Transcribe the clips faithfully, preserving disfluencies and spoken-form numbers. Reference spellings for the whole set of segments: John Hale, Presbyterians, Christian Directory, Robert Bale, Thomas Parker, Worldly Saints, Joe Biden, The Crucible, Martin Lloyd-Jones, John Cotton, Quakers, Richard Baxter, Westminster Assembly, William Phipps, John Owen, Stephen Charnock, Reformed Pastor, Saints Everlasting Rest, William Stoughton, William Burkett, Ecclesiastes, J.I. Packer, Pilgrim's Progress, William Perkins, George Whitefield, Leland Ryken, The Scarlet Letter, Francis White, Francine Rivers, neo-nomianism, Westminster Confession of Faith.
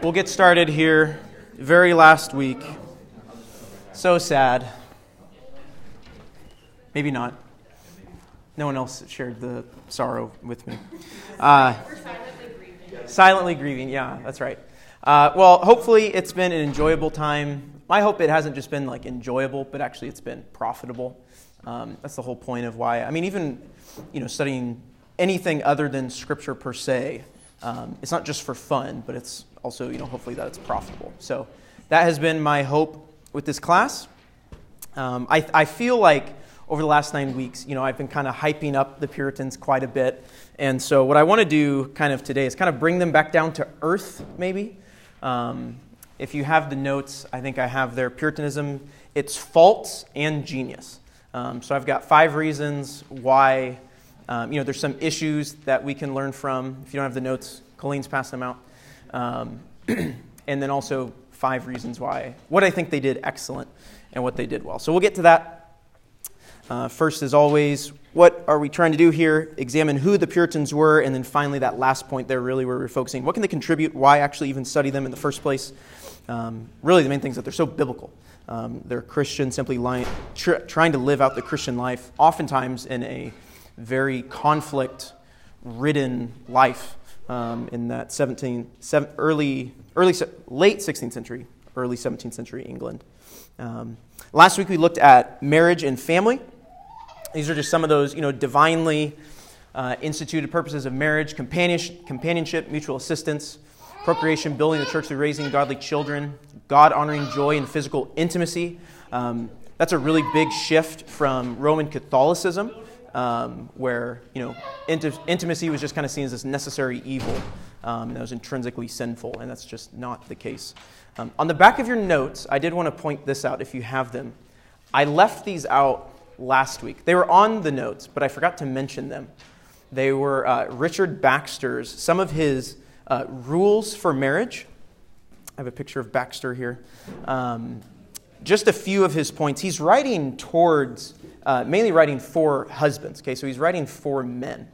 We'll get started here. Very last week. So sad. Maybe not. No one else shared the sorrow with me. Uh, We're silently grieving. Silently grieving, yeah, that's right. Uh, well, hopefully it's been an enjoyable time. I hope it hasn't just been like enjoyable, but actually it's been profitable. Um, that's the whole point of why. I mean, even you know, studying anything other than Scripture per se, um, it's not just for fun, but it's also, you know, hopefully that it's profitable. So that has been my hope with this class. Um, I, I feel like over the last nine weeks, you know, I've been kind of hyping up the Puritans quite a bit. And so what I want to do kind of today is kind of bring them back down to earth, maybe. Um, if you have the notes, I think I have their Puritanism, its faults and genius. Um, so I've got five reasons why, um, you know, there's some issues that we can learn from. If you don't have the notes, Colleen's passing them out. Um, and then also five reasons why, what I think they did excellent and what they did well. So we'll get to that. Uh, first, as always, what are we trying to do here? Examine who the Puritans were. And then finally, that last point there really where we're focusing. What can they contribute? Why actually even study them in the first place? Um, really, the main thing is that they're so biblical. Um, they're Christian, simply lying, tr- trying to live out the Christian life, oftentimes in a very conflict-ridden life. Um, in that seventeen, seven, early, early, late sixteenth century, early seventeenth century England. Um, last week we looked at marriage and family. These are just some of those, you know, divinely uh, instituted purposes of marriage: companionship, mutual assistance, procreation, building the church through raising godly children, God-honoring joy and physical intimacy. Um, that's a really big shift from Roman Catholicism. Um, where, you know, int- intimacy was just kind of seen as this necessary evil um, and that was intrinsically sinful, and that's just not the case. Um, on the back of your notes, I did want to point this out if you have them. I left these out last week. They were on the notes, but I forgot to mention them. They were uh, Richard Baxter's, some of his uh, rules for marriage. I have a picture of Baxter here. Um, just a few of his points. He's writing towards... Uh, mainly writing for husbands, okay? So he's writing for men.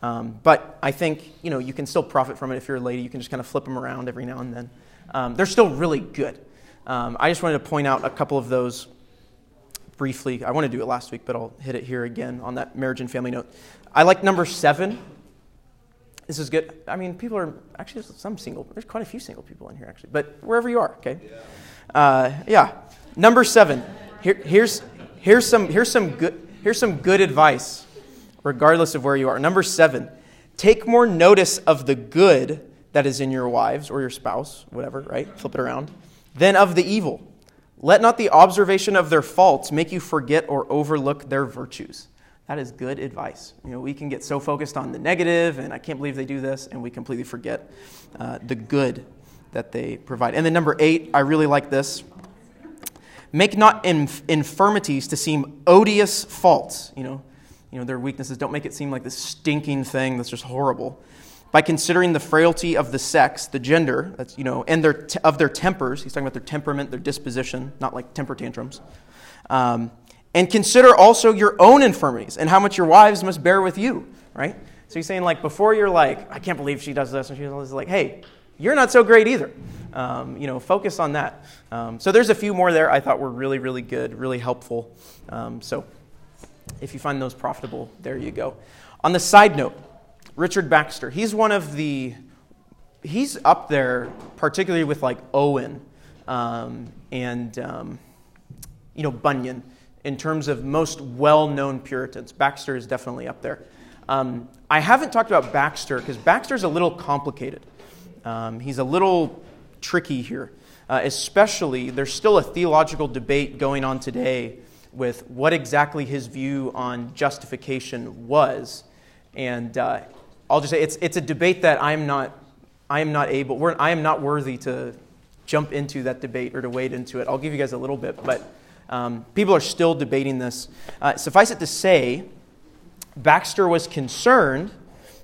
Um, but I think, you know, you can still profit from it if you're a lady. You can just kind of flip them around every now and then. Um, they're still really good. Um, I just wanted to point out a couple of those briefly. I wanted to do it last week, but I'll hit it here again on that marriage and family note. I like number seven. This is good. I mean, people are, actually, there's some single, there's quite a few single people in here, actually. But wherever you are, okay? Yeah. Uh, yeah. Number seven. Here, here's... Here's some here's some good here's some good advice, regardless of where you are. Number seven, take more notice of the good that is in your wives or your spouse, whatever, right? Flip it around. Than of the evil. Let not the observation of their faults make you forget or overlook their virtues. That is good advice. You know, we can get so focused on the negative, and I can't believe they do this, and we completely forget uh, the good that they provide. And then number eight, I really like this. Make not inf- infirmities to seem odious faults. You know, you know, their weaknesses. Don't make it seem like this stinking thing that's just horrible. By considering the frailty of the sex, the gender, that's, you know, and their te- of their tempers. He's talking about their temperament, their disposition, not like temper tantrums. Um, and consider also your own infirmities and how much your wives must bear with you. Right. So he's saying, like, before you're like, I can't believe she does this, and she's always like, hey, you're not so great either. Um, you know, focus on that. Um, so there's a few more there I thought were really, really good, really helpful. Um, so if you find those profitable, there you go. On the side note, Richard Baxter, he's one of the, he's up there particularly with like Owen um, and, um, you know, Bunyan in terms of most well-known Puritans. Baxter is definitely up there. Um, I haven't talked about Baxter because Baxter's a little complicated. Um, he's a little tricky here, uh, especially there's still a theological debate going on today with what exactly his view on justification was. And uh, I'll just say it's it's a debate that I'm not I am not able we're, I am not worthy to jump into that debate or to wade into it. I'll give you guys a little bit, but um, people are still debating this. Uh, suffice it to say, Baxter was concerned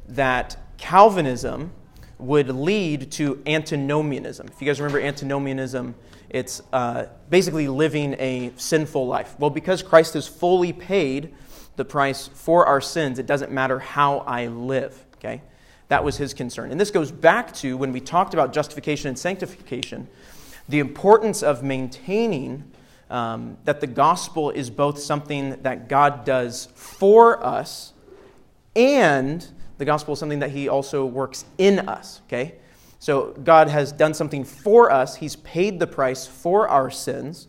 that Calvinism would lead to antinomianism. If you guys remember antinomianism, it's uh, basically living a sinful life. Well, because Christ has fully paid the price for our sins, it doesn't matter how I live, okay? That was his concern. And this goes back to when we talked about justification and sanctification, the importance of maintaining um, that the gospel is both something that God does for us and the gospel is something that he also works in us, okay? So God has done something for us. He's paid the price for our sins,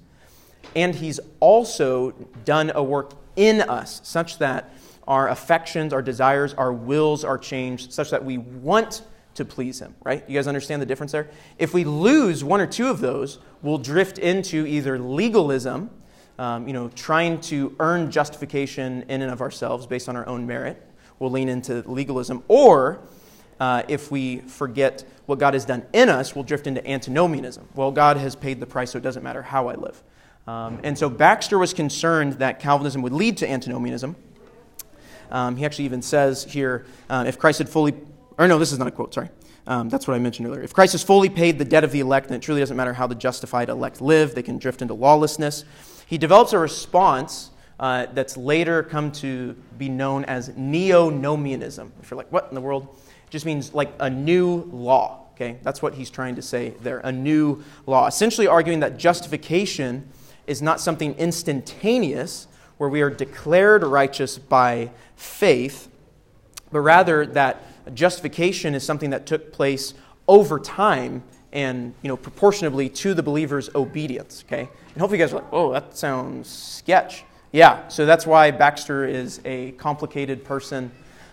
and he's also done a work in us such that our affections, our desires, our wills are changed such that we want to please him, right? You guys understand the difference there? If we lose one or two of those, we'll drift into either legalism, um, you know, trying to earn justification in and of ourselves based on our own merit. We'll lean into legalism, or uh, if we forget what God has done in us, we'll drift into antinomianism. Well, God has paid the price, so it doesn't matter how I live. Um, and so Baxter was concerned that Calvinism would lead to antinomianism. Um, he actually even says here, uh, if Christ had fully, or no, this is not a quote, sorry. Um, that's what I mentioned earlier. If Christ has fully paid the debt of the elect, then it truly doesn't matter how the justified elect live. They can drift into lawlessness. He develops a response Uh, that's later come to be known as neo-nomianism. If you're like, what in the world? It just means like a new law, okay? That's what he's trying to say there, a new law. Essentially arguing that justification is not something instantaneous where we are declared righteous by faith, but rather that justification is something that took place over time and, you know, proportionably to the believer's obedience, okay? And hopefully you guys are like, whoa, that sounds sketch. Yeah, so that's why Baxter is a complicated person.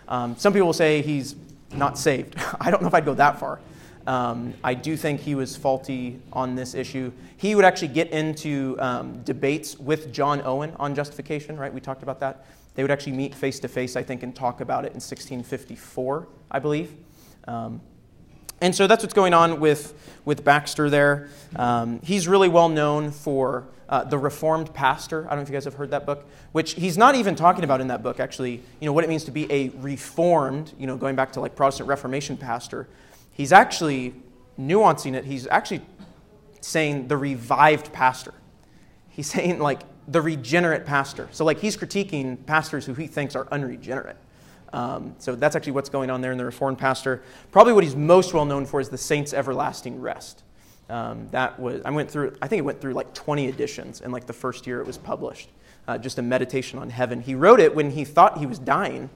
Um, some people will say he's not saved. I don't know if I'd go that far. Um, I do think he was faulty on this issue. He would actually get into um, debates with John Owen on justification, right? We talked about that. They would actually meet face-to-face, I think, and talk about it in sixteen fifty-four, I believe. Um, and so that's what's going on with, with Baxter there. Um, he's really well known for... Uh, the Reformed Pastor. I don't know if you guys have heard that book, which he's not even talking about in that book, actually, you know, what it means to be a Reformed, you know, going back to like Protestant Reformation pastor. He's actually nuancing it. He's actually saying the revived pastor. He's saying like the regenerate pastor. So like he's critiquing pastors who he thinks are unregenerate. Um, so that's actually what's going on there in the Reformed Pastor. Probably what he's most well known for is the Saints Everlasting Rest. Um, that was, I went through, I think it went through like twenty editions in like the first year it was published, uh, just a meditation on heaven. He wrote it when he thought he was dying,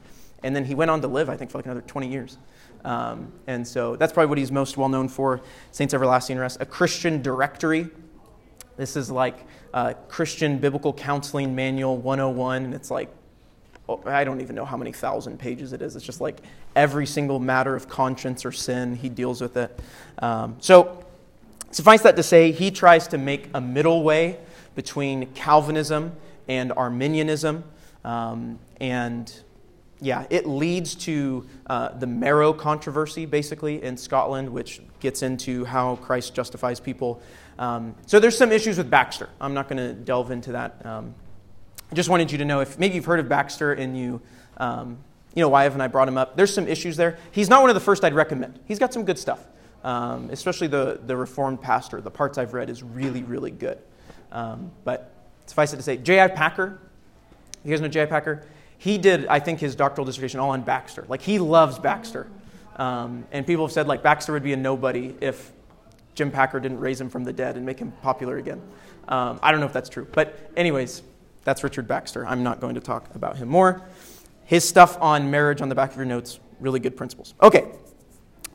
and then he went on to live, I think, for like another twenty years. Um, and so that's probably what he's most well known for, Saints Everlasting Rest. A Christian Directory. This is like uh, Christian Biblical Counseling Manual one oh one, and it's like, oh, I don't even know how many thousand pages it is. It's just like every single matter of conscience or sin, he deals with it. Um, so... Suffice that to say, he tries to make a middle way between Calvinism and Arminianism. Um, and yeah, it leads to uh, the Marrow controversy, basically, in Scotland, which gets into how Christ justifies people. Um, so there's some issues with Baxter. I'm not going to delve into that. Um, I just wanted you to know if maybe you've heard of Baxter and you... Um, you know, why haven't I brought him up? There's some issues there. He's not one of the first I'd recommend. He's got some good stuff. Um, especially the, the Reformed Pastor. The parts I've read is really, really good. Um, but suffice it to say, J I. Packer, you guys know J I. Packer? He did, I think, his doctoral dissertation all on Baxter. Like, he loves Baxter. Um, and people have said, like, Baxter would be a nobody if Jim Packer didn't raise him from the dead and make him popular again. Um, I don't know if that's true. But anyways, that's Richard Baxter. I'm not going to talk about him more. His stuff on marriage on the back of your notes, really good principles. Okay.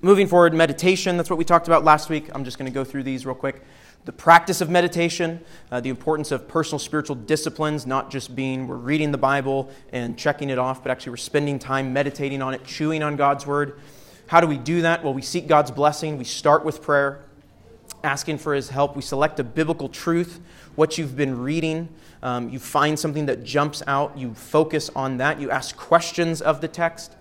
Moving forward, meditation, that's what we talked about last week. I'm just going to go through these real quick. The practice of meditation, uh, the importance of personal spiritual disciplines, not just being we're reading the Bible and checking it off, but actually we're spending time meditating on it, chewing on God's Word. How do we do that? Well, we seek God's blessing. We start with prayer, asking for His help. We select a biblical truth, what you've been reading. Um, you find something that jumps out. You focus on that. You ask questions of the text.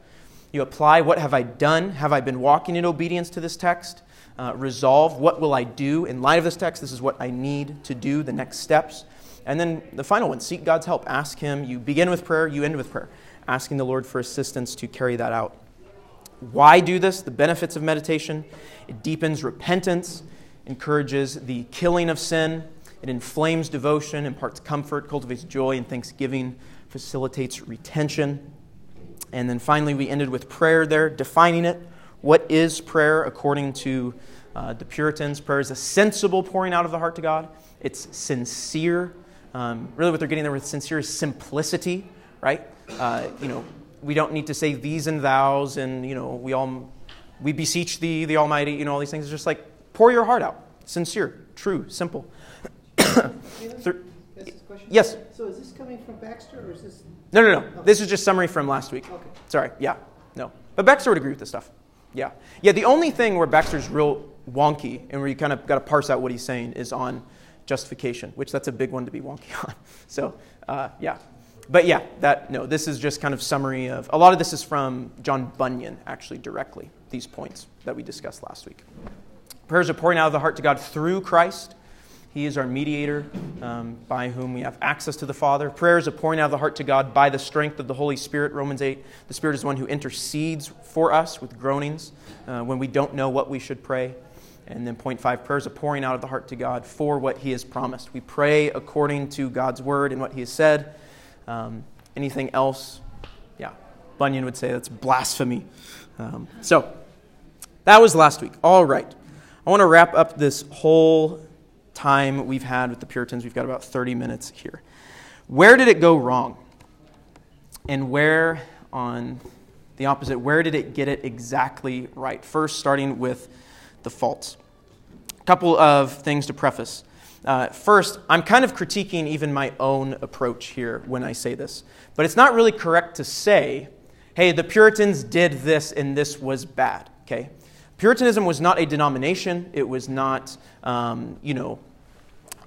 You apply, what have I done? Have I been walking in obedience to this text? Uh, resolve, what will I do in light of this text? This is what I need to do, the next steps. And then the final one, seek God's help. Ask Him. You begin with prayer, you end with prayer, asking the Lord for assistance to carry that out. Why do this? The benefits of meditation. It deepens repentance, encourages the killing of sin. It inflames devotion, imparts comfort, cultivates joy and thanksgiving, facilitates retention. And then finally, we ended with prayer there, defining it, What is prayer according to uh, the Puritans? Prayer is a sensible pouring out of the heart to God. It's sincere. Um, really what they're getting there with sincere is simplicity, right? Uh, you know, we don't need to say these and thous and, you know, we all, we beseech thee, the Almighty, you know, all these things. It's just like, pour your heart out. Sincere, true, simple. Yes? So is this coming from Baxter or is this? No, no, no. Oh. This is just summary from last week. Okay. Sorry. Yeah. No. But Baxter would agree with this stuff. Yeah. Yeah, the only thing where Baxter's real wonky and where you kind of got to parse out what he's saying is on justification, which that's a big one to be wonky on. So, uh, yeah. But yeah, that, no, this is just kind of summary of, a lot of this is from John Bunyan, actually, directly, these points that we discussed last week. Prayers are pouring out of the heart to God through Christ. He is our mediator, um, by whom we have access to the Father. Prayer is a pouring out of the heart to God by the strength of the Holy Spirit, Romans eight. The Spirit is the one who intercedes for us with groanings uh, when we don't know what we should pray. And then point five, prayer is a pouring out of the heart to God for what he has promised. We pray according to God's word and what he has said. Um, anything else? Yeah, Bunyan would say that's blasphemy. Um, so that was last week. All right. I want to wrap up this whole time we've had with the Puritans. We've got about thirty minutes here. Where did it go wrong? And where, on the opposite, where did it get it exactly right? First, starting with the faults. A couple of things to preface. Uh, first, I'm kind of critiquing even my own approach here when I say this. But it's not really correct to say, hey, the Puritans did this and this was bad. Okay? Puritanism was not a denomination. It was not, um, you know,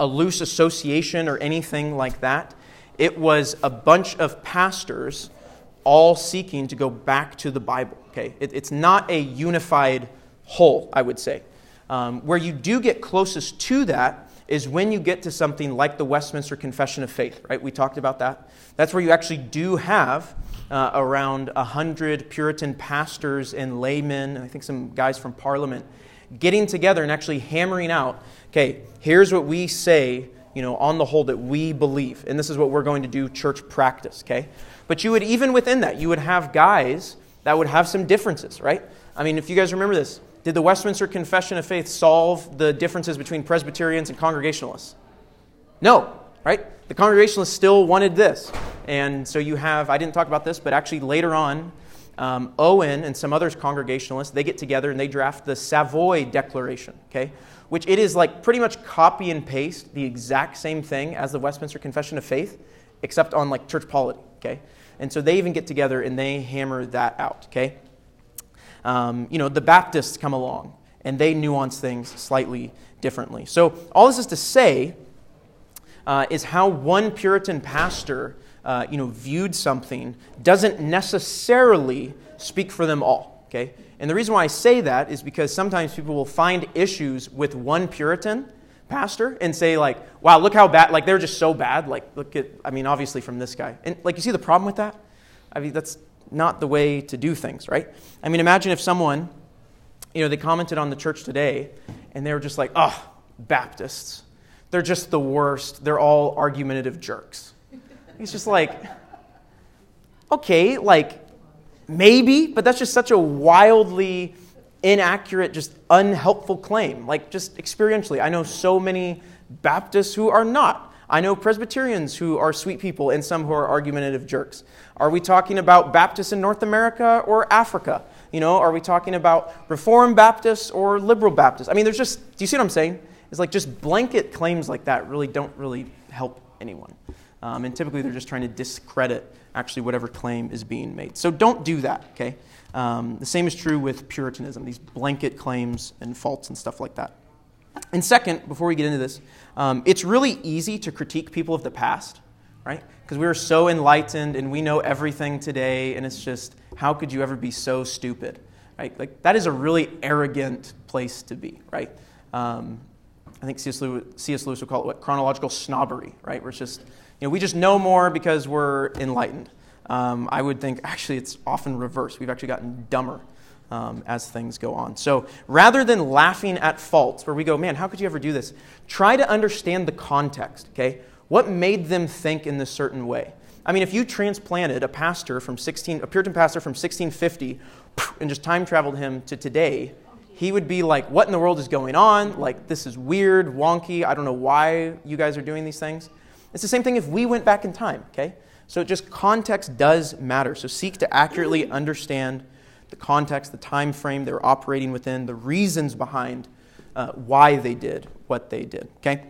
a loose association or anything like that. It was a bunch of pastors all seeking to go back to the Bible. Okay, it, it's not a unified whole, I would say. Um, where you do get closest to that is when you get to something like the Westminster Confession of Faith, right? We talked about that. That's where you actually do have uh, around one hundred Puritan pastors and laymen, and I think some guys from Parliament, getting together and actually hammering out, okay, here's what we say, you know, on the whole that we believe, and this is what we're going to do church practice, okay? But you would, even within that, you would have guys that would have some differences, right? I mean, if you guys remember this, did the Westminster Confession of Faith solve the differences between Presbyterians and Congregationalists? No, right? The Congregationalists still wanted this. And so you have, I didn't talk about this, but actually later on, um, Owen and some other Congregationalists, they get together and they draft the Savoy Declaration, okay? Which it is like pretty much copy and paste the exact same thing as the Westminster Confession of Faith, except on like church polity, okay? And so they even get together and they hammer that out, okay? Um, you know, the Baptists come along, and they nuance things slightly differently. So all this is to say uh, is how one Puritan pastor, uh, you know, viewed something doesn't necessarily speak for them all, okay? And the reason why I say that is because sometimes people will find issues with one Puritan pastor and say, like, wow, look how bad, like, they're just so bad, like, look at, I mean, obviously from this guy. And, like, you see the problem with that? I mean, that's not the way to do things, right? I mean, imagine if someone, you know, they commented on the church today and they were just like, oh, Baptists, they're just the worst. They're all argumentative jerks. It's just like, okay, like maybe, but that's just such a wildly inaccurate, just unhelpful claim. Like just experientially, I know so many Baptists who are not. I know Presbyterians who are sweet people and some who are argumentative jerks. Are we talking about Baptists in North America or Africa? You know, are we talking about Reformed Baptists or liberal Baptists? I mean, there's just, do you see what I'm saying? It's like just blanket claims like that really don't really help anyone. Um, and typically they're just trying to discredit actually whatever claim is being made. So don't do that, okay? Um, the same is true with Puritanism, these blanket claims and faults and stuff like that. And second, before we get into this, um, it's really easy to critique people of the past, right? Because we are so enlightened and we know everything today, and it's just, how could you ever be so stupid, right? Like, that is a really arrogant place to be, right? Um, I think C S Lewis would call it what, chronological snobbery, right? Where it's just, you know, we just know more because we're enlightened. Um, I would think, actually, it's often reversed. We've actually gotten dumber. Um, as things go on. So rather than laughing at faults where we go, man, how could you ever do this? Try to understand the context, okay? What made them think in this certain way? I mean, if you transplanted a pastor from sixteen, a Puritan pastor from sixteen fifty and just time traveled him to today, he would be like, what in the world is going on? Like, this is weird, wonky. I don't know why you guys are doing these things. It's the same thing if we went back in time, okay? So just context does matter. So seek to accurately understand the context, the time frame they were operating within, the reasons behind uh, why they did what they did, okay?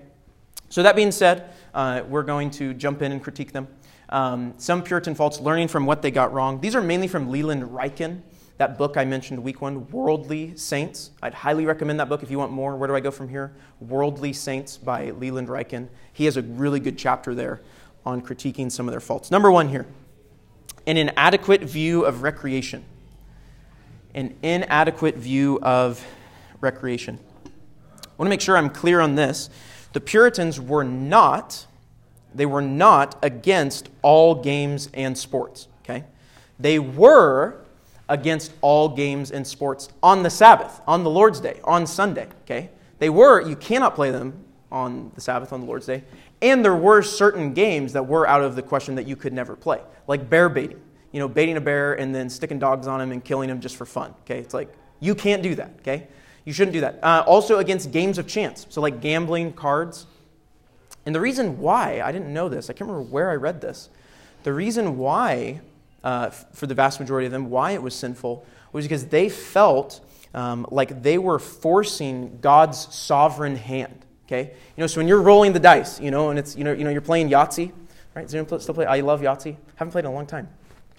So that being said, uh, we're going to jump in and critique them. Um, some Puritan faults, learning from what they got wrong. These are mainly from Leland Ryken, that book I mentioned week one, Worldly Saints. I'd highly recommend that book if you want more. Where do I go from here? Worldly Saints by Leland Ryken. He has a really good chapter there on critiquing some of their faults. Number one here, an inadequate view of recreation. An inadequate view of recreation. I want to make sure I'm clear on this. The Puritans were not... They were not against all games and sports, okay? They were against all games and sports on the Sabbath, on the Lord's Day, on Sunday, okay? They were, you cannot play them on the Sabbath, on the Lord's Day, and there were certain games that were out of the question that you could never play, like bear baiting, you know, baiting a bear and then sticking dogs on him and killing him just for fun, okay? It's like, you can't do that, okay? You shouldn't do that. Uh, also against games of chance, so like gambling, cards. And the reason why, I didn't know this, I can't remember where I read this, the reason why, uh, for the vast majority of them, why it was sinful was because they felt um, like they were forcing God's sovereign hand, okay? You know, so when you're rolling the dice, you know, and it's, you know, you know you're playing Yahtzee, right? Does anyone still play? I love Yahtzee. Haven't played in a long time.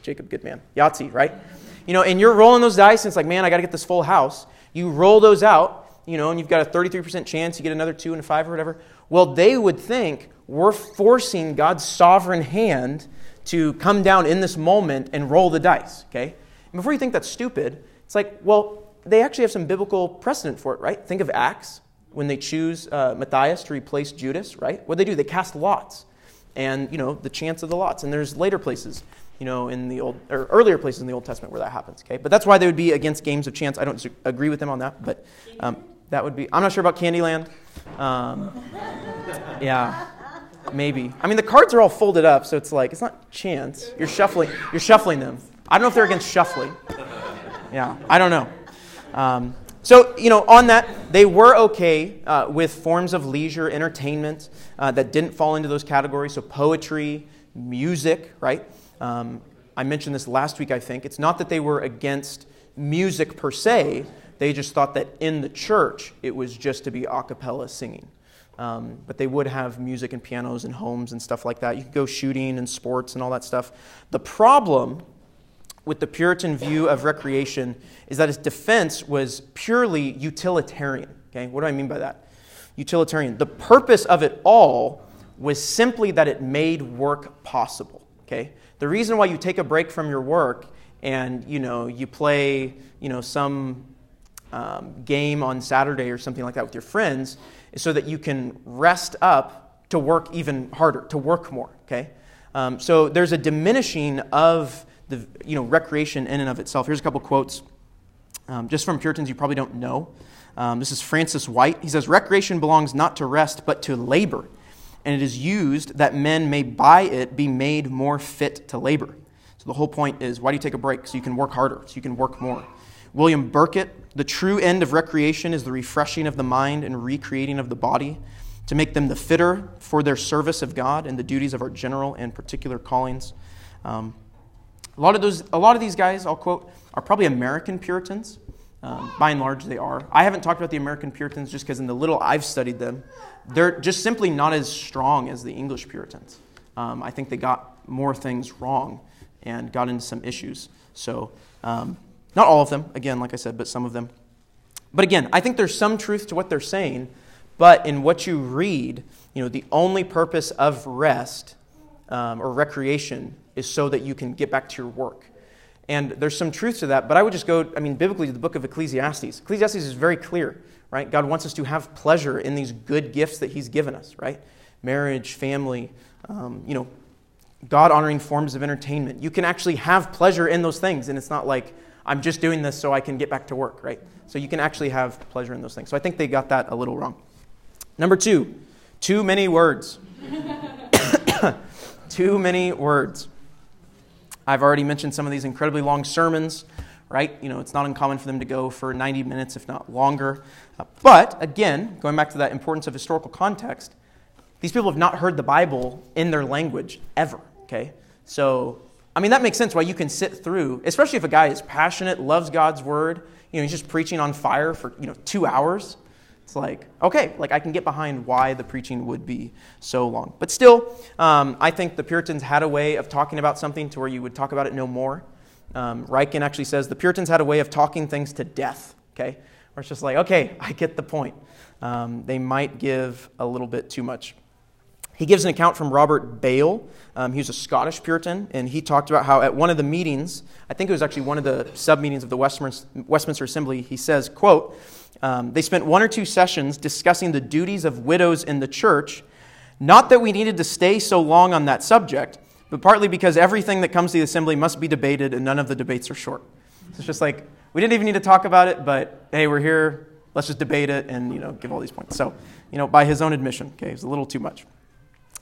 Jacob, good man. Yahtzee, right? You know, and you're rolling those dice, and it's like, man, I got to get this full house. You roll those out. You know, and you've got a thirty-three percent chance you get another two and a five or whatever. Well, they would think we're forcing God's sovereign hand to come down in this moment and roll the dice, okay? And before you think that's stupid, it's like, well, they actually have some biblical precedent for it, right? Think of Acts, when they choose uh, Matthias to replace Judas, right? What do they do? They cast lots, and, you know, the chance of the lots. And there's later places, you know, in the old, or earlier places in the Old Testament where that happens, okay? But that's why they would be against games of chance. I don't agree with them on that, but... Um, That would be, I'm not sure about Candyland. Um, yeah, maybe. I mean, the cards are all folded up, so it's like, it's not chance. You're shuffling, you're shuffling them. I don't know if they're against shuffling. Yeah, I don't know. Um, so, you know, on that, they were okay uh, with forms of leisure, entertainment uh, that didn't fall into those categories. So poetry, music, right? Um, I mentioned this last week, I think. It's not that they were against music per se. They just thought that in the church, it was just to be a cappella singing. Um, but they would have music and pianos in homes and stuff like that. You could go shooting and sports and all that stuff. The problem with the Puritan view of recreation is that its defense was purely utilitarian. Okay, what do I mean by that? Utilitarian. The purpose of it all was simply that it made work possible. Okay, the reason why you take a break from your work and, you know, you play, you know, some... Um, game on Saturday or something like that with your friends so that you can rest up to work even harder, to work more, okay? Um, so there's a diminishing of the, you know, recreation in and of itself. Here's a couple quotes um, just from Puritans you probably don't know. Um, this is Francis White. He says, "Recreation belongs not to rest but to labor, and it is used that men may by it be made more fit to labor." So the whole point is, why do you take a break? So you can work harder, so you can work more. William Burkett, "The true end of recreation is the refreshing of the mind and recreating of the body, to make them the fitter for their service of God and the duties of our general and particular callings." Um, a lot of those, a lot of these guys, I'll quote, are probably American Puritans. Um, by and large, they are. I haven't talked about the American Puritans just because in the little I've studied them, they're just simply not as strong as the English Puritans. Um, I think they got more things wrong and got into some issues. So... Um, Not all of them, again, like I said, but some of them. But again, I think there's some truth to what they're saying, but in what you read, you know, the only purpose of rest um, or recreation is so that you can get back to your work. And there's some truth to that, but I would just go, I mean, biblically to the book of Ecclesiastes. Ecclesiastes is very clear, right? God wants us to have pleasure in these good gifts that he's given us, right? Marriage, family, um, you know, God-honoring forms of entertainment. You can actually have pleasure in those things, and it's not like, I'm just doing this so I can get back to work, right? So you can actually have pleasure in those things. So I think they got that a little wrong. Number two, too many words. Too many words. I've already mentioned some of these incredibly long sermons, right? You know, it's not uncommon for them to go for ninety minutes, if not longer. Uh, but, again, going back to that importance of historical context, these people have not heard the Bible in their language ever, okay? So, I mean, that makes sense why you can sit through, especially if a guy is passionate, loves God's word, you know, he's just preaching on fire for, you know, two hours. It's like, okay, like I can get behind why the preaching would be so long. But still, um, I think the Puritans had a way of talking about something to where you would talk about it no more. Um, Ryken actually says the Puritans had a way of talking things to death, okay? Where it's just like, okay, I get the point. Um, they might give a little bit too much. He gives an account from Robert Bale. Um, he was a Scottish Puritan, and he talked about how at one of the meetings, I think it was actually one of the sub-meetings of the Westminster, Westminster Assembly, he says, quote, um, they spent one or two sessions discussing the duties of widows in the church, not that we needed to stay so long on that subject, but partly because everything that comes to the assembly must be debated, and none of the debates are short. So it's just like, we didn't even need to talk about it, but hey, we're here, let's just debate it and, you know, give all these points. So, you know, by his own admission, okay, it was a little too much.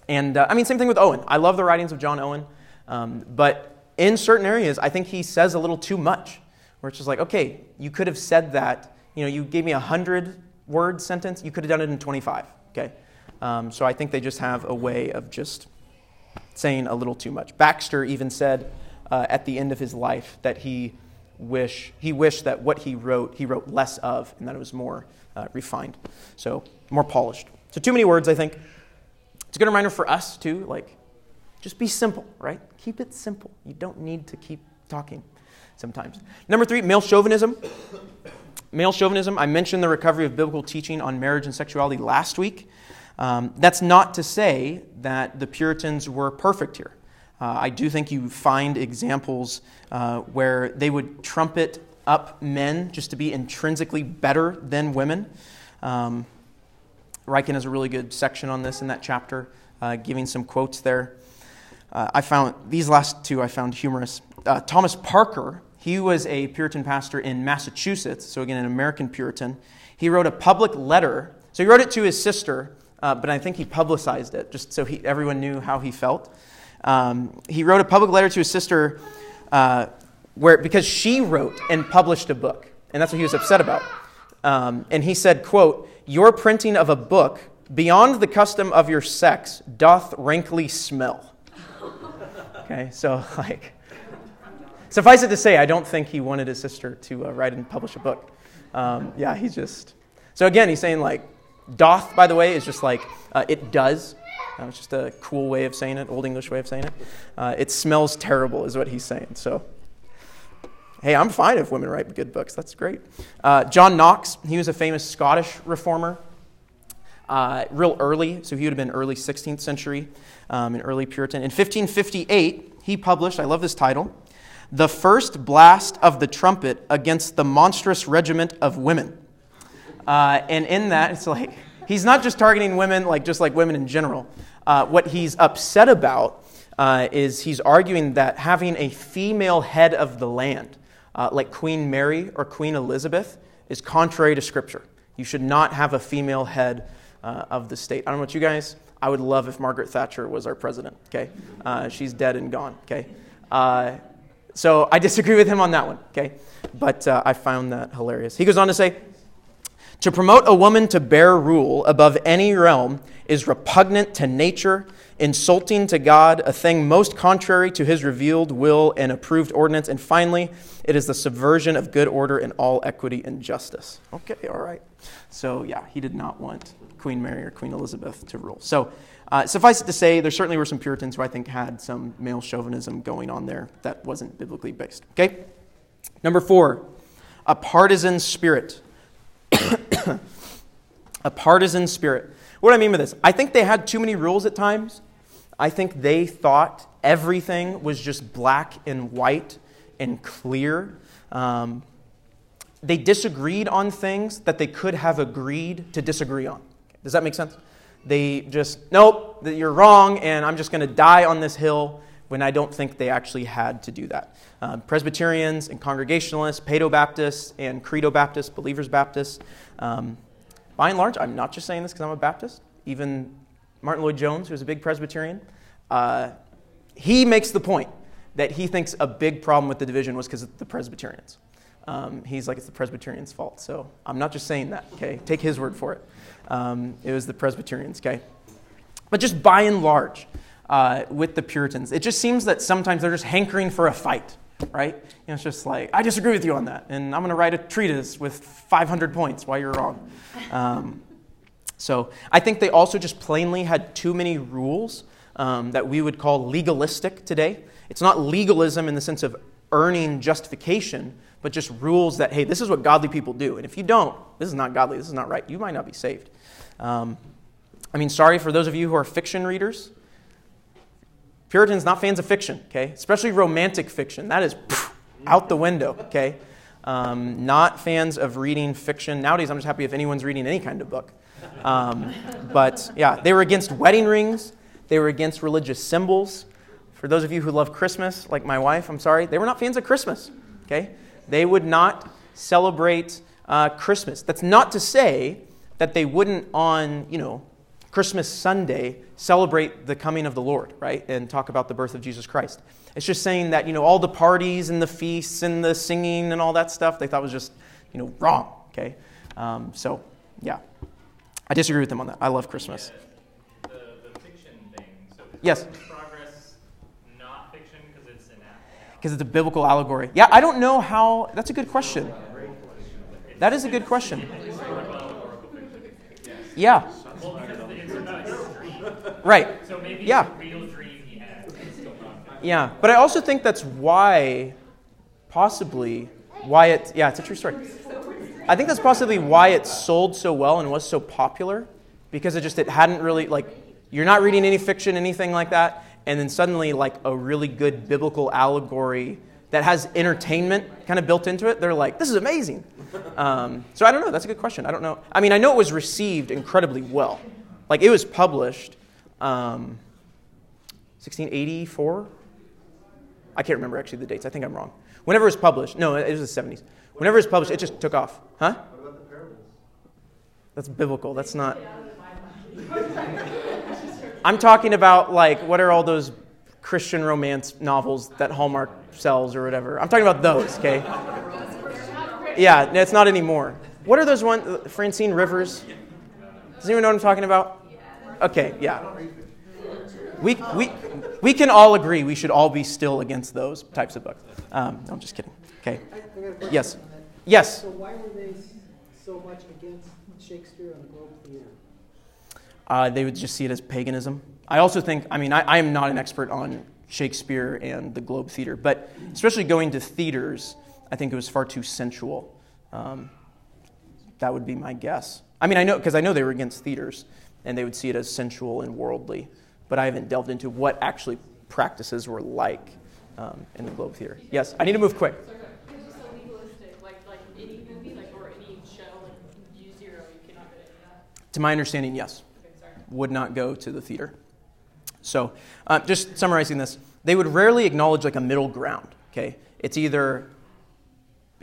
And, uh, I mean, same thing with Owen. I love the writings of John Owen, um, but in certain areas, I think he says a little too much, where it's just like, okay, you could have said that, you know, you gave me a hundred-word sentence, you could have done it in twenty-five, okay? Um, so I think they just have a way of just saying a little too much. Baxter even said uh, at the end of his life that he wish he wished that what he wrote, he wrote less of, and that it was more uh, refined, so more polished. So too many words, I think. It's a good reminder for us, too, like, just be simple, right? Keep it simple. You don't need to keep talking sometimes. Number three, male chauvinism. Male chauvinism. I mentioned the recovery of biblical teaching on marriage and sexuality last week. Um, that's not to say that the Puritans were perfect here. Uh, I do think you find examples uh, where they would trumpet up men just to be intrinsically better than women. Um Ryken has a really good section on this in that chapter, uh, giving some quotes there. Uh, I found these last two I found humorous. Uh, Thomas Parker, he was a Puritan pastor in Massachusetts, so again, an American Puritan. He wrote a public letter. So he wrote it to his sister, uh, but I think he publicized it just so he, everyone knew how he felt. Um, he wrote a public letter to his sister uh, where because she wrote and published a book, and that's what he was upset about. Um, and he said, quote, "Your printing of a book beyond the custom of your sex doth rankly smell." Okay, so like, suffice it to say, I don't think he wanted his sister to uh, write and publish a book. Um, yeah, he's just, so again, he's saying like, doth, by the way, is just like, uh, it does. Uh, it's just a cool way of saying it, old English way of saying it. Uh, it smells terrible is what he's saying, so. Hey, I'm fine if women write good books. That's great. Uh, John Knox, he was a famous Scottish reformer, uh, real early. So he would have been early sixteenth century, um, an early Puritan. In fifteen fifty-eight, he published, I love this title, "The First Blast of the Trumpet Against the Monstrous Regiment of Women." Uh, and in that, it's like, he's not just targeting women, like just like women in general. Uh, what he's upset about uh, is he's arguing that having a female head of the land, Uh, like Queen Mary or Queen Elizabeth, is contrary to Scripture. You should not have a female head uh, of the state. I don't know about you guys. I would love if Margaret Thatcher was our president, okay? Uh, she's dead and gone, okay? Uh, so I disagree with him on that one, okay? But uh, I found that hilarious. He goes on to say, "To promote a woman to bear rule above any realm is repugnant to nature, insulting to God, a thing most contrary to his revealed will and approved ordinance. And finally, it is the subversion of good order and all equity and justice." Okay, all right. So yeah, he did not want Queen Mary or Queen Elizabeth to rule. So uh, suffice it to say, there certainly were some Puritans who I think had some male chauvinism going on there that wasn't biblically based. Okay? Number four, a partisan spirit. A partisan spirit. What do I mean by this? I think they had too many rules at times. I think they thought everything was just black and white and clear. Um, they disagreed on things that they could have agreed to disagree on. Does that make sense? They just, nope, you're wrong, and I'm just going to die on this hill, when I don't think they actually had to do that. Uh, Presbyterians and Congregationalists, Paedo-Baptists and Credo-Baptists, Believers Baptists. Um, by and large, I'm not just saying this because I'm a Baptist. Even Martin Lloyd-Jones, who's a big Presbyterian, uh, he makes the point that he thinks a big problem with the division was because of the Presbyterians. Um, he's like, it's the Presbyterians' fault. So I'm not just saying that, okay? Take his word for it. Um, it was the Presbyterians, okay? But just by and large, uh, with the Puritans, it just seems that sometimes they're just hankering for a fight, right? You know, it's just like, I disagree with you on that, and I'm going to write a treatise with five hundred points why you're wrong. Um, so I think they also just plainly had too many rules um, that we would call legalistic today. It's not legalism in the sense of earning justification, but just rules that, hey, this is what godly people do. And if you don't, this is not godly, this is not right. You might not be saved. Um, I mean, sorry for those of you who are fiction readers. Puritans, not fans of fiction, okay? Especially romantic fiction. That is pff, out the window, okay? Um, not fans of reading fiction. Nowadays, I'm just happy if anyone's reading any kind of book. Um, but, yeah, they were against wedding rings. They were against religious symbols. For those of you who love Christmas, like my wife, I'm sorry, they were not fans of Christmas, okay? They would not celebrate uh, Christmas. That's not to say that they wouldn't on, you know, Christmas Sunday celebrate the coming of the Lord, right? And talk about the birth of Jesus Christ. It's just saying that, you know, all the parties and the feasts and the singing and all that stuff they thought was just, you know, wrong, okay? Um, so, yeah. I disagree with them on that. I love Christmas. Yeah, the, the fiction thing. So yes. Because it's a biblical allegory. Yeah, I don't know how... That's a good question. That is a good question. Yeah. Right. Yeah. Yeah. But I also think that's why, possibly, why it... Yeah, it's a true story. I think that's possibly why it sold so well and was so popular. Because it just, it hadn't really, like, you're not reading any fiction, anything like that. And then suddenly, like, a really good biblical allegory that has entertainment kind of built into it, they're like, this is amazing. Um, so I don't know. That's a good question. I don't know. I mean, I know it was received incredibly well. Like, it was published um, sixteen eighty-four. I can't remember, actually, the dates. I think I'm wrong. Whenever it was published. No, it was the seventies. Whenever it was published, it just took off. Huh? What about the parables? That's biblical. That's not... I'm talking about, like, what are all those Christian romance novels that Hallmark sells or whatever? I'm talking about those, okay? Yeah, it's not anymore. What are those ones? Francine Rivers? Does anyone know what I'm talking about? Okay, yeah. We we we can all agree we should all be still against those types of books. Um, no, I'm just kidding. Okay. Yes. Yes. So why were they so much against Shakespeare on the Globe Theatre? Uh, they would just see it as paganism. I also think, I mean, I, I am not an expert on Shakespeare and the Globe Theater, but especially going to theaters, I think it was far too sensual. Um, that would be my guess. I mean, I know, because I know they were against theaters, and they would see it as sensual and worldly, but I haven't delved into what actually practices were like um, in the Globe Theater. Yes, I need to move quick. To my understanding, yes. Would not go to the theater. So uh, just summarizing this, they would rarely acknowledge like a middle ground, okay? It's either,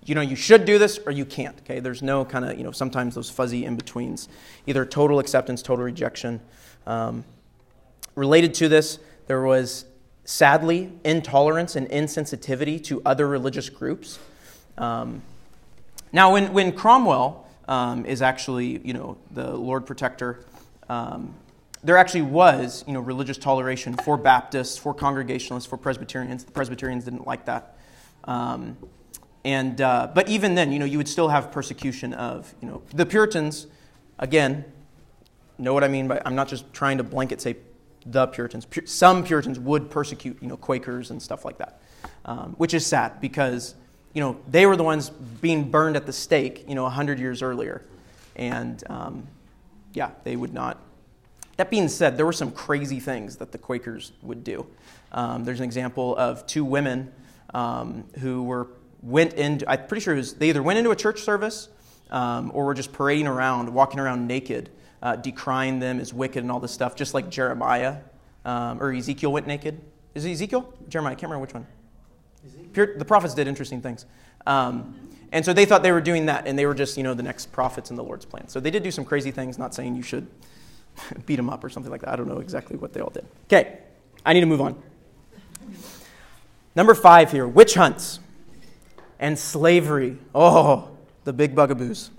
you know, you should do this or you can't, okay? There's no kind of, you know, sometimes those fuzzy in-betweens, either total acceptance, total rejection. Um, related to this, there was, sadly, intolerance and insensitivity to other religious groups. Um, now, when, when Cromwell um, is actually, you know, the Lord Protector, Um, there actually was, you know, religious toleration for Baptists, for Congregationalists, for Presbyterians. The Presbyterians didn't like that, um, and uh, but even then, you know, you would still have persecution of, you know, the Puritans. Again, know what I mean by I'm not just trying to blanket say the Puritans. Pur- some Puritans would persecute, you know, Quakers and stuff like that, um, which is sad because, you know, they were the ones being burned at the stake, you know, a hundred years earlier, and. Um, Yeah, they would not. That being said, there were some crazy things that the Quakers would do. Um, there's an example of two women um, who were went into. I'm pretty sure it was, they either went into a church service um, or were just parading around, walking around naked, uh, decrying them as wicked and all this stuff, just like Jeremiah um, or Ezekiel went naked. Is it Ezekiel? Jeremiah? I can't remember which one. Pure, the prophets did interesting things. Um, And so they thought they were doing that, and they were just, you know, the next prophets in the Lord's plan. So they did do some crazy things, not saying you should beat them up or something like that. I don't know exactly what they all did. Okay, I need to move on. Number five here, witch hunts. and slavery. Oh, the big bugaboos.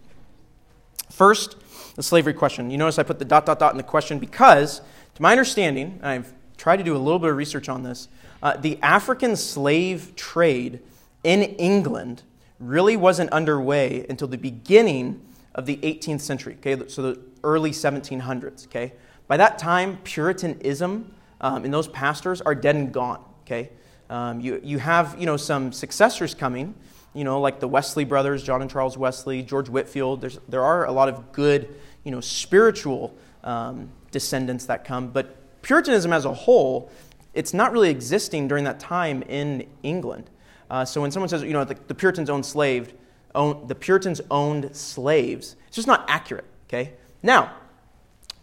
First, the slavery question. You notice I put the dot, dot, dot in the question because, to my understanding, I've tried to do a little bit of research on this, uh, the African slave trade in England really wasn't underway until the beginning of the eighteenth century, okay, so the early seventeen hundreds, okay? By that time, Puritanism um, and those pastors are dead and gone, okay? Um, you, you have, you know, some successors coming, you know, like the Wesley brothers, John and Charles Wesley, George Whitefield. There's, there are a lot of good, you know, spiritual um, descendants that come, but Puritanism as a whole, it's not really existing during that time in England. Uh, so when someone says, you know, the, the Puritans owned slave, own, the Puritans owned slaves, it's just not accurate, okay? Now,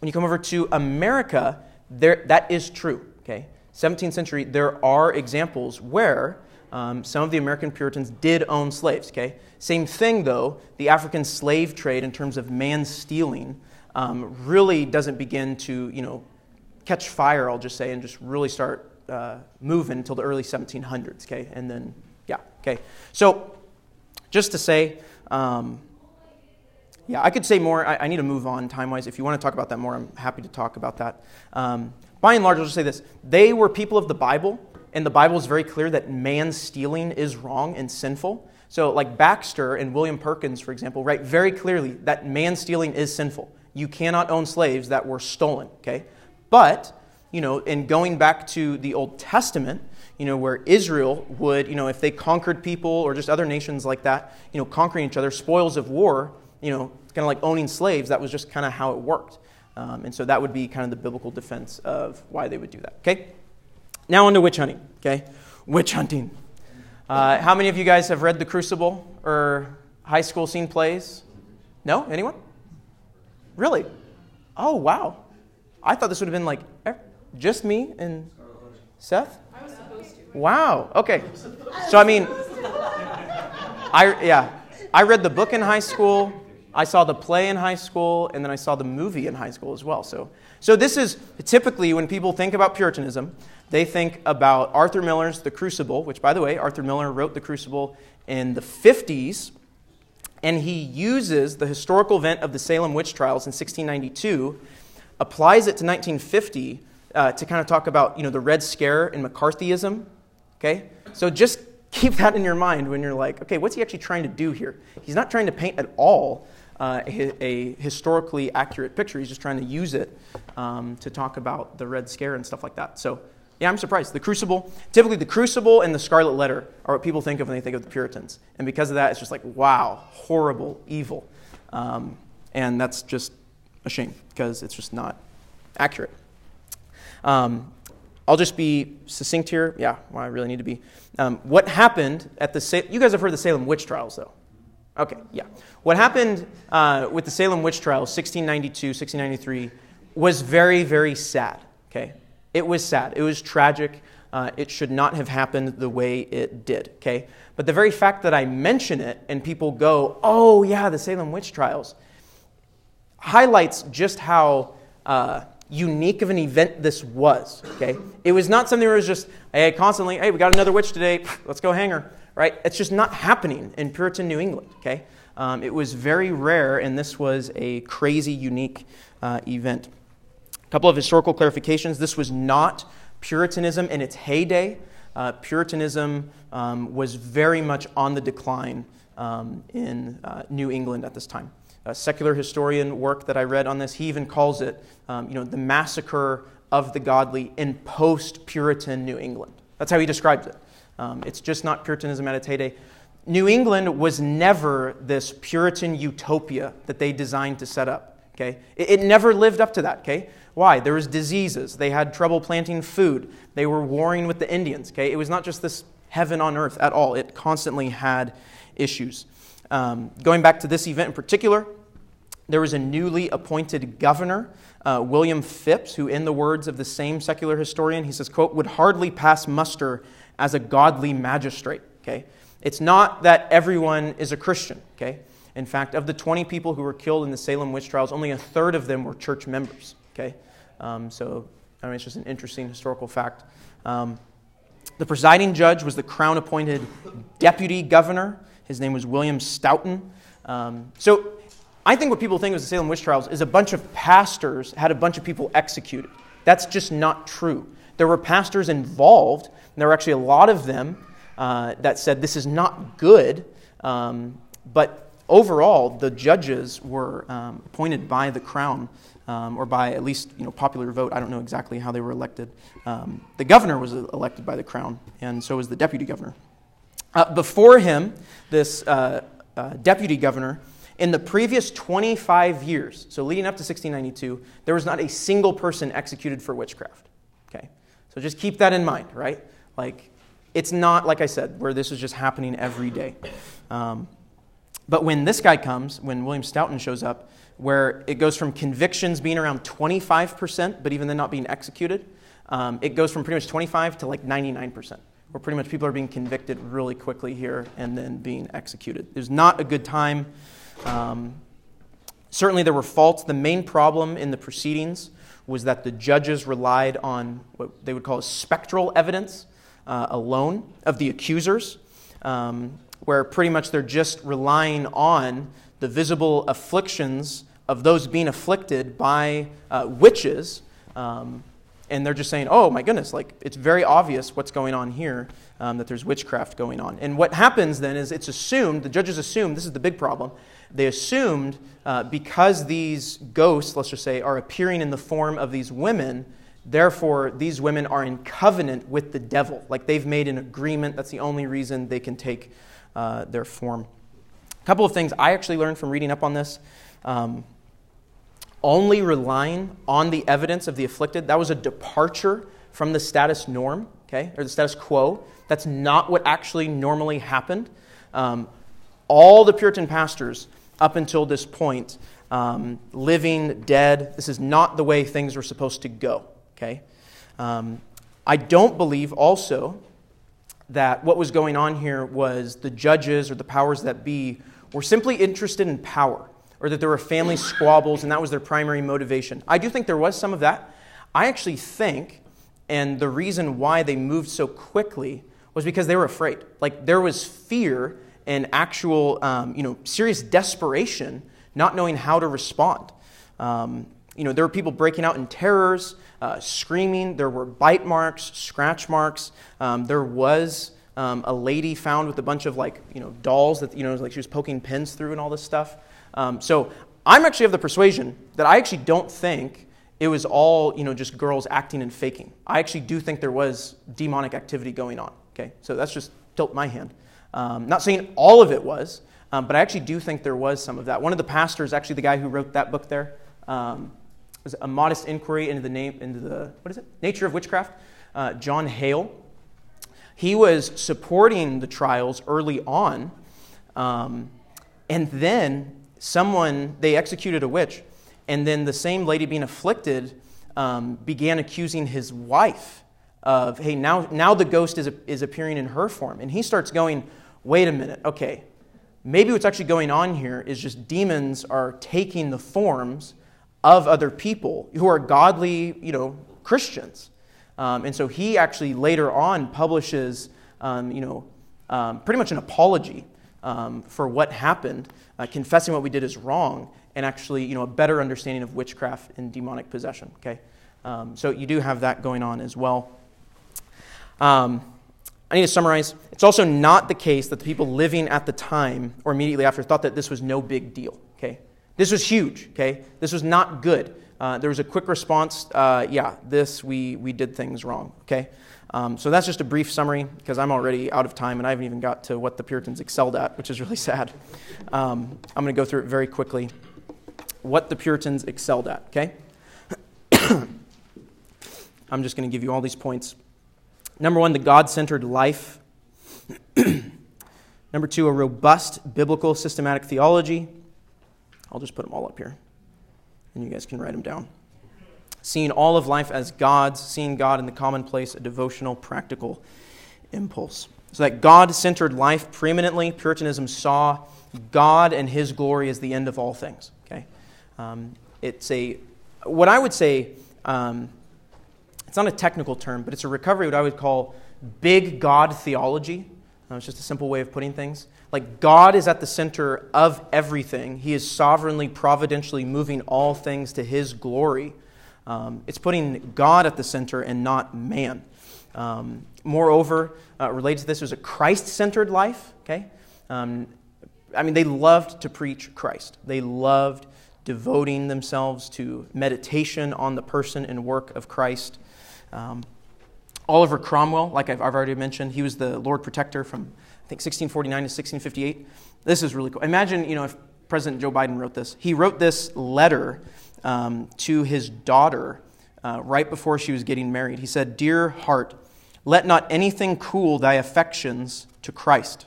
when you come over to America, there that is true, okay? seventeenth century, there are examples where um, some of the American Puritans did own slaves, okay? Same thing, though, the African slave trade in terms of man-stealing um, really doesn't begin to, you know, catch fire, I'll just say, and just really start uh, moving until the early seventeen hundreds, okay? And then, yeah, okay. So, just to say, um, yeah, I could say more. I, I need to move on time-wise. If you want to talk about that more, I'm happy to talk about that. Um, by and large, I'll just say this. They were people of the Bible, and the Bible is very clear that man-stealing is wrong and sinful. So, like Baxter and William Perkins, for example, write very clearly that man-stealing is sinful. You cannot own slaves that were stolen, okay? But, you know, in going back to the Old Testament, you know, where Israel would, you know, if they conquered people or just other nations like that, you know, conquering each other, spoils of war, you know, kind of like owning slaves, that was just kind of how it worked. Um, and so that would be kind of the biblical defense of why they would do that, okay? Now on to witch hunting, okay? Witch hunting. Uh, how many of you guys have read The Crucible or high school scene plays? No? Anyone? Really? Oh, wow. I thought this would have been like just me and Seth. I was supposed to. Wow. Okay. So I mean, I yeah, I read the book in high school. I saw the play in high school, and then I saw the movie in high school as well. So so this is typically when people think about Puritanism, they think about Arthur Miller's The Crucible, which by the way, Arthur Miller wrote The Crucible in the fifties, and he uses the historical event of the Salem Witch Trials in sixteen ninety-two. Applies it to nineteen fifty uh, to kind of talk about, you know, the Red Scare and McCarthyism, okay? So just keep that in your mind when you're like, okay, what's he actually trying to do here? He's not trying to paint at all uh, a, a historically accurate picture. He's just trying to use it um, to talk about the Red Scare and stuff like that. So, yeah, I'm surprised. The Crucible, typically The Crucible and The Scarlet Letter are what people think of when they think of the Puritans. And because of that, it's just like, wow, horrible, evil. Um, and that's just a shame, because it's just not accurate. Um, I'll just be succinct here. Yeah, well, I really need to be. Um, what happened at the... Sa- you guys have heard the Salem Witch Trials, though. Okay, yeah. What happened uh, with the Salem Witch Trials, sixteen ninety-two, sixteen ninety-three, was very, very sad, okay? It was sad. It was tragic. Uh, it should not have happened the way it did, okay? But the very fact that I mention it and people go, oh, yeah, the Salem Witch Trials, highlights just how uh, unique of an event this was, okay? It was not something where it was just, hey, constantly, hey, we got another witch today, let's go hang her, right? It's just not happening in Puritan New England, okay? Um, it was very rare, and this was a crazy, unique uh, event. A couple of historical clarifications. This was not Puritanism in its heyday. Uh, Puritanism um, was very much on the decline um, in uh, New England at this time. A secular historian work that I read on this, he even calls it, um, you know, the massacre of the godly in post-Puritan New England. That's how he describes it. Um, it's just not Puritanism at its heyday. New England was never this Puritan utopia that they designed to set up, okay? It, it never lived up to that, okay? Why? There was diseases. They had trouble planting food. They were warring with the Indians, okay? It was not just this heaven on earth at all. It constantly had issues. Um, going back to this event in particular, there was a newly appointed governor, uh, William Phipps, who, in the words of the same secular historian, he says, quote, would hardly pass muster as a godly magistrate, okay? It's not that everyone is a Christian, okay? In fact, of the twenty people who were killed in the Salem witch trials, only a third of them were church members, okay? Um, so, I mean, it's just an interesting historical fact. Um, the presiding judge was the crown-appointed deputy governor, His name was William Stoughton. Um, so I think what people think of the Salem Witch Trials is a bunch of pastors had a bunch of people executed. That's just not true. There were pastors involved, and there were actually a lot of them uh, that said this is not good, um, but overall the judges were um, appointed by the crown, Um, or by at least, you know, popular vote. I don't know exactly how they were elected. Um, the governor was elected by the crown, and so was the deputy governor. Uh, before him, this uh, uh, deputy governor, in the previous twenty-five years, so leading up to sixteen ninety-two, there was not a single person executed for witchcraft. Okay, so just keep that in mind, right? Like, it's not, like I said, where this is just happening every day. Um, but when this guy comes, when William Stoughton shows up, where it goes from convictions being around twenty-five percent, but even then not being executed, um, it goes from pretty much twenty-five to like ninety-nine percent, where pretty much people are being convicted really quickly here and then being executed. There's not a good time. Um, certainly there were faults. The main problem in the proceedings was that the judges relied on what they would call spectral evidence uh, alone of the accusers, um, where pretty much they're just relying on the visible afflictions of those being afflicted by uh, witches, um, and they're just saying, oh my goodness, like it's very obvious what's going on here, um, that there's witchcraft going on. And what happens then is it's assumed, the judges assumed, this is the big problem, they assumed uh, because these ghosts, let's just say, are appearing in the form of these women, therefore these women are in covenant with the devil. Like they've made an agreement, that's the only reason they can take uh, their form. Couple of things I actually learned from reading up on this. Um, only relying on the evidence of the afflicted, that was a departure from the status norm, okay, or the status quo. That's not what actually normally happened. Um, all the Puritan pastors up until this point, um, living, dead, this is not the way things were supposed to go, okay? Um, I don't believe also that what was going on here was the judges or the powers that be were simply interested in power, or that there were family squabbles and that was their primary motivation. I do think there was some of that. I actually think, and the reason why they moved so quickly was because they were afraid. Like there was fear and actual, um, you know, serious desperation, not knowing how to respond. Um, you know, there were people breaking out in terrors, uh, screaming. There were bite marks, scratch marks. Um, there was... Um, a lady found with a bunch of like, you know, dolls that, you know, like she was poking pins through and all this stuff. Um, so I'm actually of the persuasion that I actually don't think it was all, you know, just girls acting and faking. I actually do think there was demonic activity going on. Okay, so that's just tilt my hand. Um, not saying all of it was, um, but I actually do think there was some of that. One of the pastors, actually the guy who wrote that book there, um, was A Modest Inquiry into the name, into the, what is it? Nature of Witchcraft, uh, John Hale. He was supporting the trials early on, um, and then someone, they executed a witch, and then the same lady being afflicted um, began accusing his wife of, hey, now now the ghost is is appearing in her form. And he starts going, wait a minute, okay, maybe what's actually going on here is just demons are taking the forms of other people who are godly, you know, Christians. Um, and so he actually later on publishes, um, you know, um, pretty much an apology um, for what happened, uh, confessing what we did is wrong, and actually, you know, a better understanding of witchcraft and demonic possession. Okay, um, so you do have that going on as well. Um, I need to summarize. It's also not the case that the people living at the time or immediately after thought that this was no big deal. Okay, this was huge. Okay, this was not good. Uh, there was a quick response, uh, yeah, this, we we did things wrong, okay? Um, so that's just a brief summary, because I'm already out of time, and I haven't even got to what the Puritans excelled at, which is really sad. Um, I'm going to go through it very quickly. What the Puritans excelled at, okay? I'm just going to give you all these points. Number one, the God-centered life. Number two, a robust biblical systematic theology. I'll just put them all up here, and you guys can write them down. Seeing all of life as God's, seeing God in the commonplace, a devotional, practical impulse. So that God-centered life preeminently, Puritanism saw God and His glory as the end of all things. Okay, um, it's a, what I would say, um, it's not a technical term, but it's a recovery, what I would call big God theology, Uh, it's just a simple way of putting things. Like, God is at the center of everything. He is sovereignly, providentially moving all things to his glory. Um, it's putting God at the center and not man. Um, moreover, uh, related to this, there's a Christ-centered life, okay? Um, I mean, they loved to preach Christ. They loved devoting themselves to meditation on the person and work of Christ. Um, Oliver Cromwell, like I've, I've already mentioned, he was the Lord Protector from, I think, sixteen forty-nine to sixteen fifty-eight. This is really cool. Imagine, you know, if President Joe Biden wrote this. He wrote this letter um, to his daughter uh, right before she was getting married. He said, "Dear heart, let not anything cool thy affections to Christ.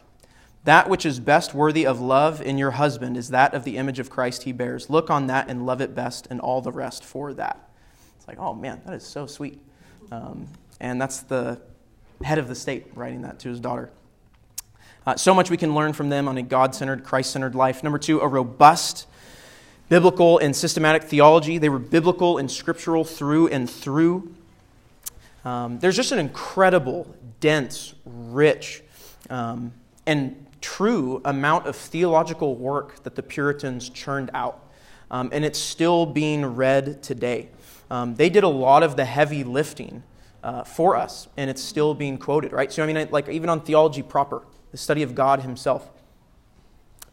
That which is best worthy of love in your husband is that of the image of Christ he bears. Look on that and love it best, and all the rest for that." It's like, oh man, that is so sweet. Um, and that's the head of the state writing that to his daughter. Uh, so much we can learn from them on a God-centered, Christ-centered life. Number two, a robust biblical and systematic theology. They were biblical and scriptural through and through. Um, there's just an incredible, dense, rich, um, and true amount of theological work that the Puritans churned out. Um, and it's still being read today. Um, they did a lot of the heavy lifting uh, for us, and it's still being quoted, right? So, I mean, like even on theology proper, the study of God himself.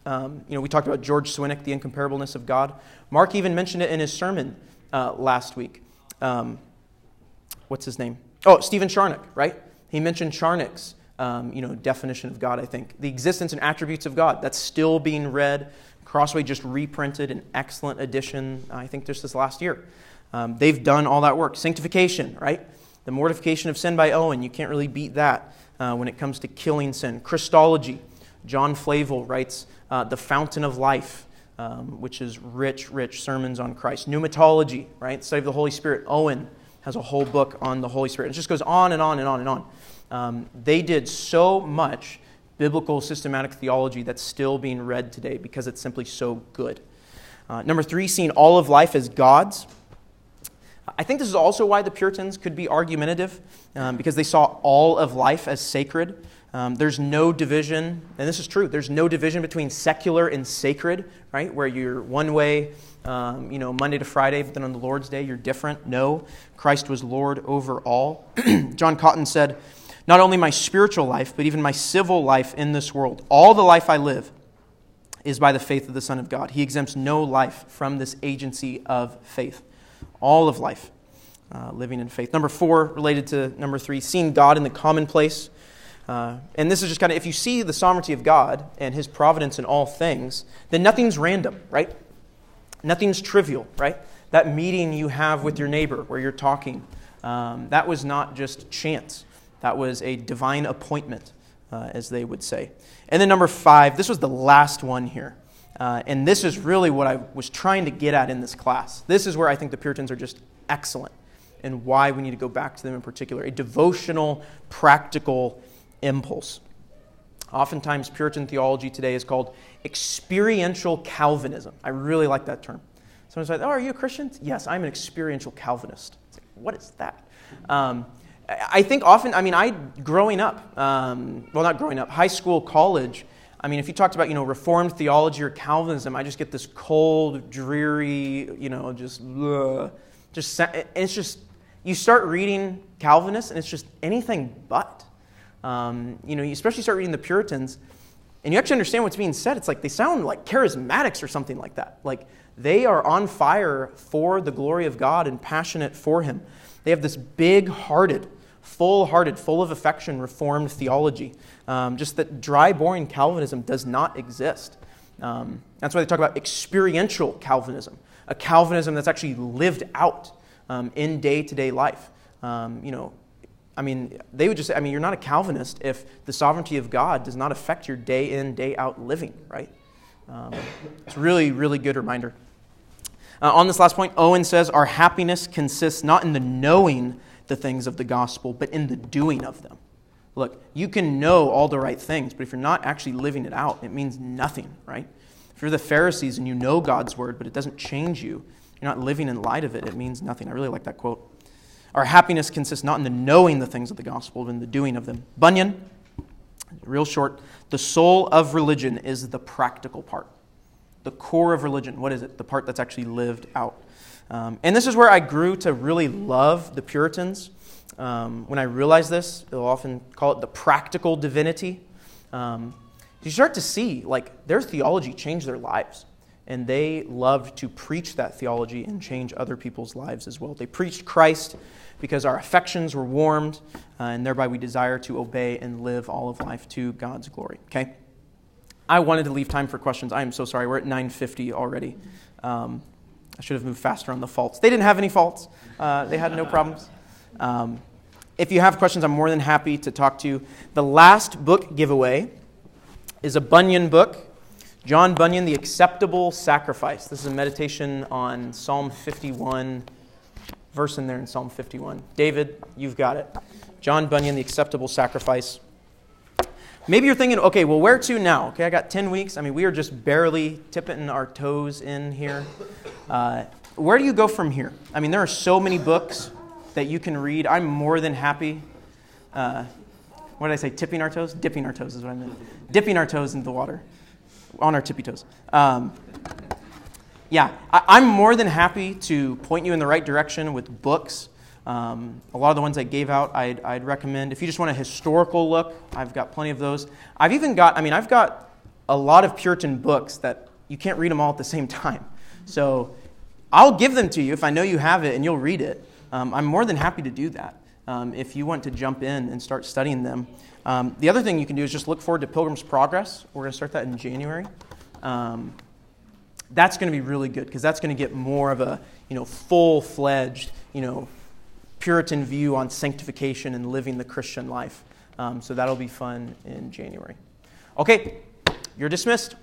Um, you know, we talked about George Swinnock, the incomparableness of God. Mark even mentioned it in his sermon uh, last week. Um, what's his name? Oh, Stephen Charnock, right? He mentioned Charnock's Um, you know, definition of God, I think. The Existence and Attributes of God, that's still being read. Crossway just reprinted an excellent edition, I think just this last year. Um, they've done all that work. Sanctification, right? The mortification of sin by Owen, you can't really beat that uh, when it comes to killing sin. Christology, John Flavel writes uh, The Fountain of Life, um, which is rich, rich sermons on Christ. Pneumatology, right? Study of the Holy Spirit. Owen has a whole book on the Holy Spirit. It just goes on and on and on and on. Um, they did so much biblical systematic theology that's still being read today because it's simply so good. Uh, number three, seeing all of life as God's. I think this is also why the Puritans could be argumentative, um, because they saw all of life as sacred. Um, there's no division, and this is true, there's no division between secular and sacred, right? Where you're one way, um, you know, Monday to Friday, but then on the Lord's Day you're different. No, Christ was Lord over all. John Cotton said, "Not only my spiritual life, but even my civil life in this world, all the life I live is by the faith of the Son of God. He exempts no life from this agency of faith." All of life, uh, living in faith. Number four, related to number three, seeing God in the commonplace. Uh, and this is just kind of, if you see the sovereignty of God and his providence in all things, then nothing's random, right? Nothing's trivial, right? That meeting you have with your neighbor where you're talking, um, that was not just chance. That was a divine appointment, uh, as they would say. And then number five, this was the last one here. Uh, and this is really what I was trying to get at in this class. This is where I think the Puritans are just excellent and why we need to go back to them in particular. A devotional, practical impulse. Oftentimes, Puritan theology today is called experiential Calvinism. I really like that term. Someone's like, "Oh, are you a Christian?" "Yes, I'm an experiential Calvinist." It's like, what is that? Um, I think often, I mean, I, growing up, um, well, not growing up, high school, college, I mean, if you talked about, you know, Reformed theology or Calvinism, I just get this cold, dreary, you know, just, ugh, just, it's just, you start reading Calvinists and it's just anything but, um, you know, you especially start reading the Puritans and you actually understand what's being said. It's like, they sound like charismatics or something like that. Like they are on fire for the glory of God and passionate for him. They have this big-hearted, full-hearted, full of affection, Reformed theology. Um, just that dry, boring Calvinism does not exist. Um, that's why they talk about experiential Calvinism, a Calvinism that's actually lived out um, in day-to-day life. Um, you know, I mean, they would just say, I mean, you're not a Calvinist if the sovereignty of God does not affect your day-in, day-out living, right? Um, it's a really, really good reminder. Uh, on this last point, Owen says, "Our happiness consists not in the knowing the things of the gospel, but in the doing of them." Look, you can know all the right things, but if you're not actually living it out, it means nothing, right? If you're the Pharisees and you know God's word, but it doesn't change you, you're not living in light of it, it means nothing. I really like that quote. "Our happiness consists not in the knowing the things of the gospel, but in the doing of them." Bunyan, real short, the soul of religion is the practical part. The core of religion, what is it? The part that's actually lived out. Um, and this is where I grew to really love the Puritans. Um, when I realized this, they'll often call it the practical divinity. Um, you start to see, like, their theology changed their lives. And they loved to preach that theology and change other people's lives as well. They preached Christ because our affections were warmed, uh, and thereby we desire to obey and live all of life to God's glory. Okay? I wanted to leave time for questions. I am so sorry. We're at nine fifty already. Um, I should have moved faster on the faults. They didn't have any faults. Uh, they had no problems. Um, if you have questions, I'm more than happy to talk to you. The last book giveaway is a Bunyan book. John Bunyan, The Acceptable Sacrifice. This is a meditation on Psalm fifty-one, verse in there in Psalm fifty-one. David, you've got it. John Bunyan, The Acceptable Sacrifice. Maybe you're thinking, okay, well, where to now? Okay, I got ten weeks. I mean, we are just barely tipping our toes in here. Uh, where do you go from here? I mean, there are so many books that you can read. I'm more than happy. Uh, what did I say? Tipping our toes? Dipping our toes is what I meant. Dipping our toes into the water. On our tippy toes. Um, yeah, I, I'm more than happy to point you in the right direction with books. Um, a lot of the ones I gave out, I'd, I'd recommend. If you just want a historical look, I've got plenty of those. I've even got, I mean, I've got a lot of Puritan books that you can't read them all at the same time. So I'll give them to you if I know you have it and you'll read it. Um, I'm more than happy to do that um, if you want to jump in and start studying them. Um, the other thing you can do is just look forward to Pilgrim's Progress. We're going to start that in January. Um, that's going to be really good because that's going to get more of a, you know, full-fledged, you know, Puritan view on sanctification and living the Christian life. Um, so that'll be fun in January. Okay, you're dismissed.